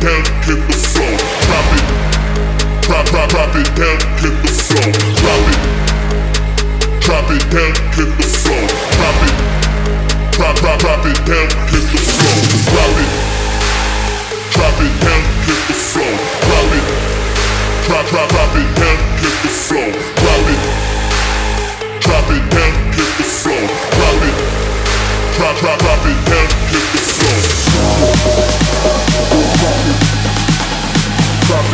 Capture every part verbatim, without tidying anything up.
down, hit the floor. Drop it, drop, drop, drop it down, hit the floor. Drop it, drop it down, hit the floor. Drop it, drop, drop, drop it down, hit the floor. Drop it, drop it down, hit the floor. Drop it, drop, drop, drop it down, hit the floor. Drop it, drop it down, hit the floor. Drop it, drop, drop, drop it down, hit the floor. Drop it, drop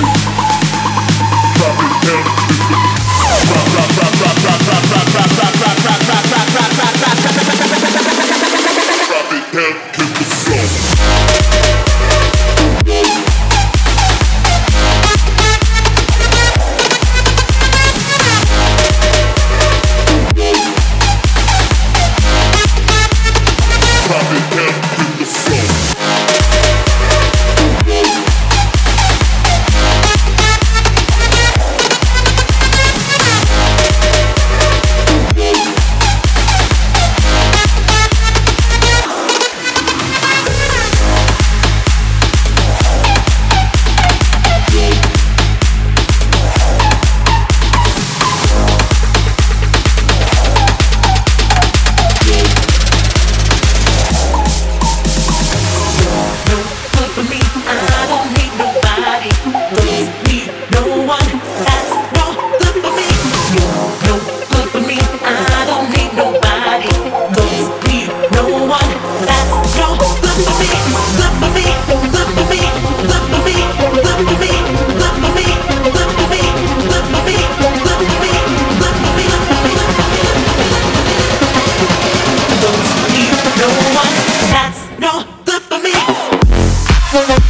it down. Drop, drop, drop, drop, drop, drop, drop, drop, drop, drop, drop, drop, drop, drop, drop, drop, drop it down to the floor. Drop it down to the floor.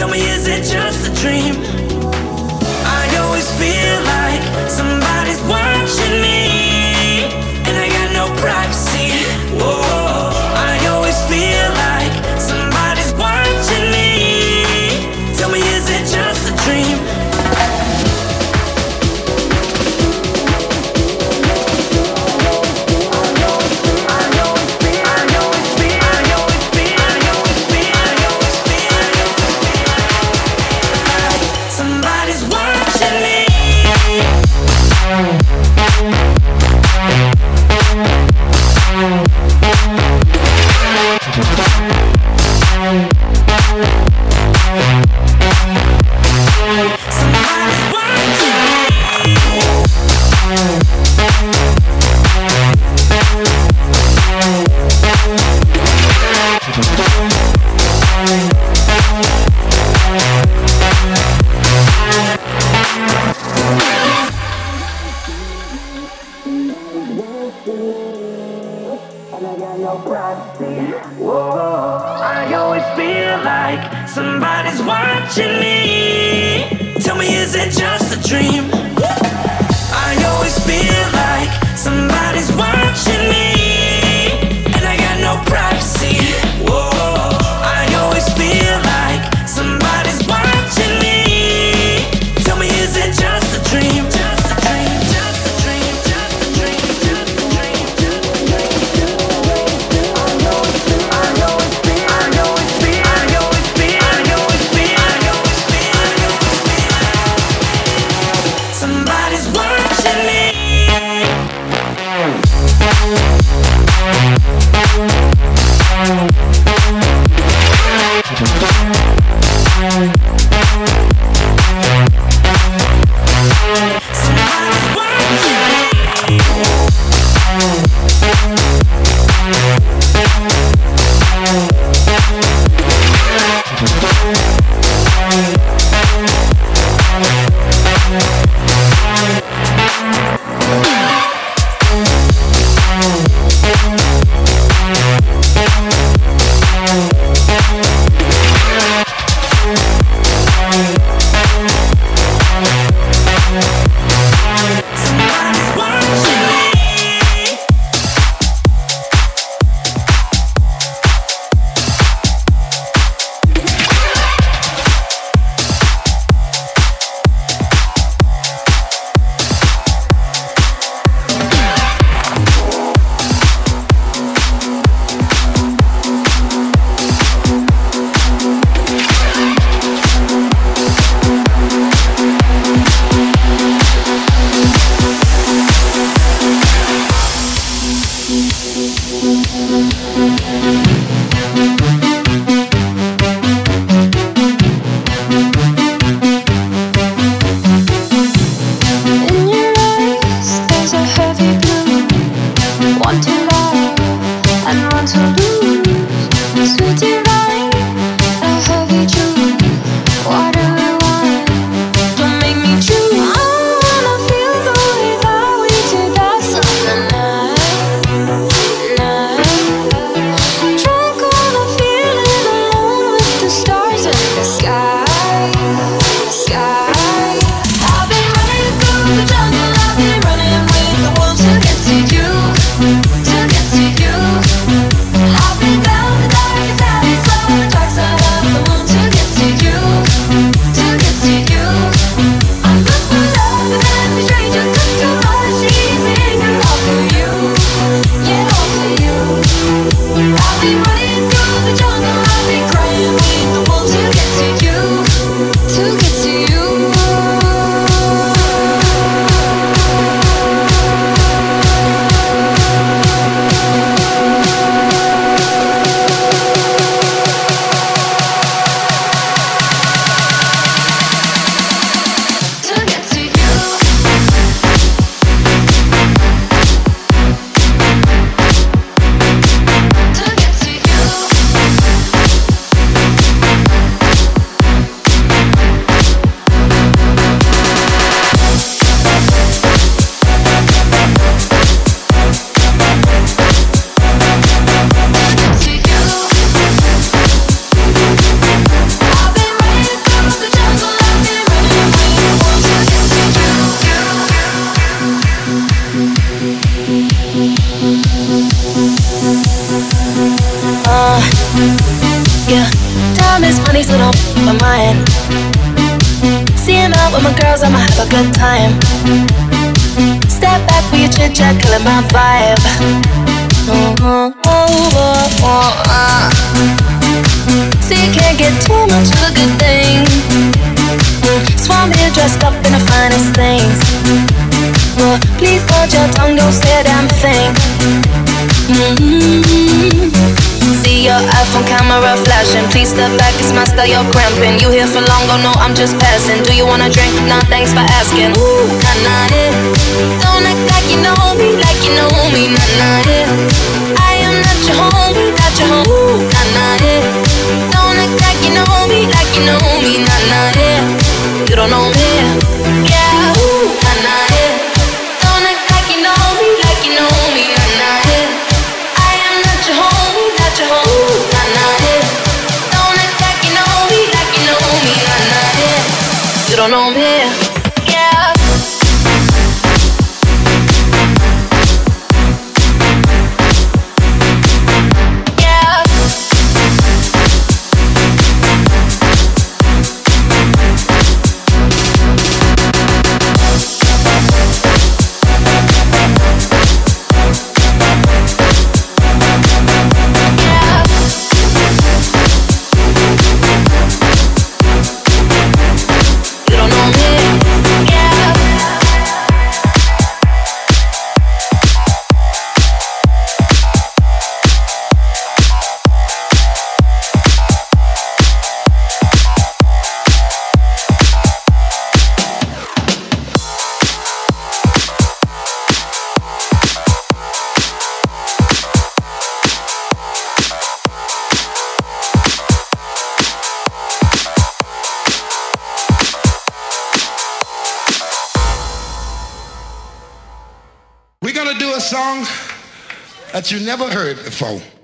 Tell me, is it just a dream? feel like somebody's watching me. Tell me, is it just a dream? I always feel like somebody's watching me, and I got no privacy. Whoa, I always feel like somebody's watching me. Tell me, is it just a dream? Just a dream, just a dream, just a dream, just a dream, just a dream. I always feel, I always feel, I always feel, I always feel, I always feel, I always feel, I always feel, I always feel. Somebody's watching me. don't know I'm here. Yeah. We're gonna do a song that you never heard before.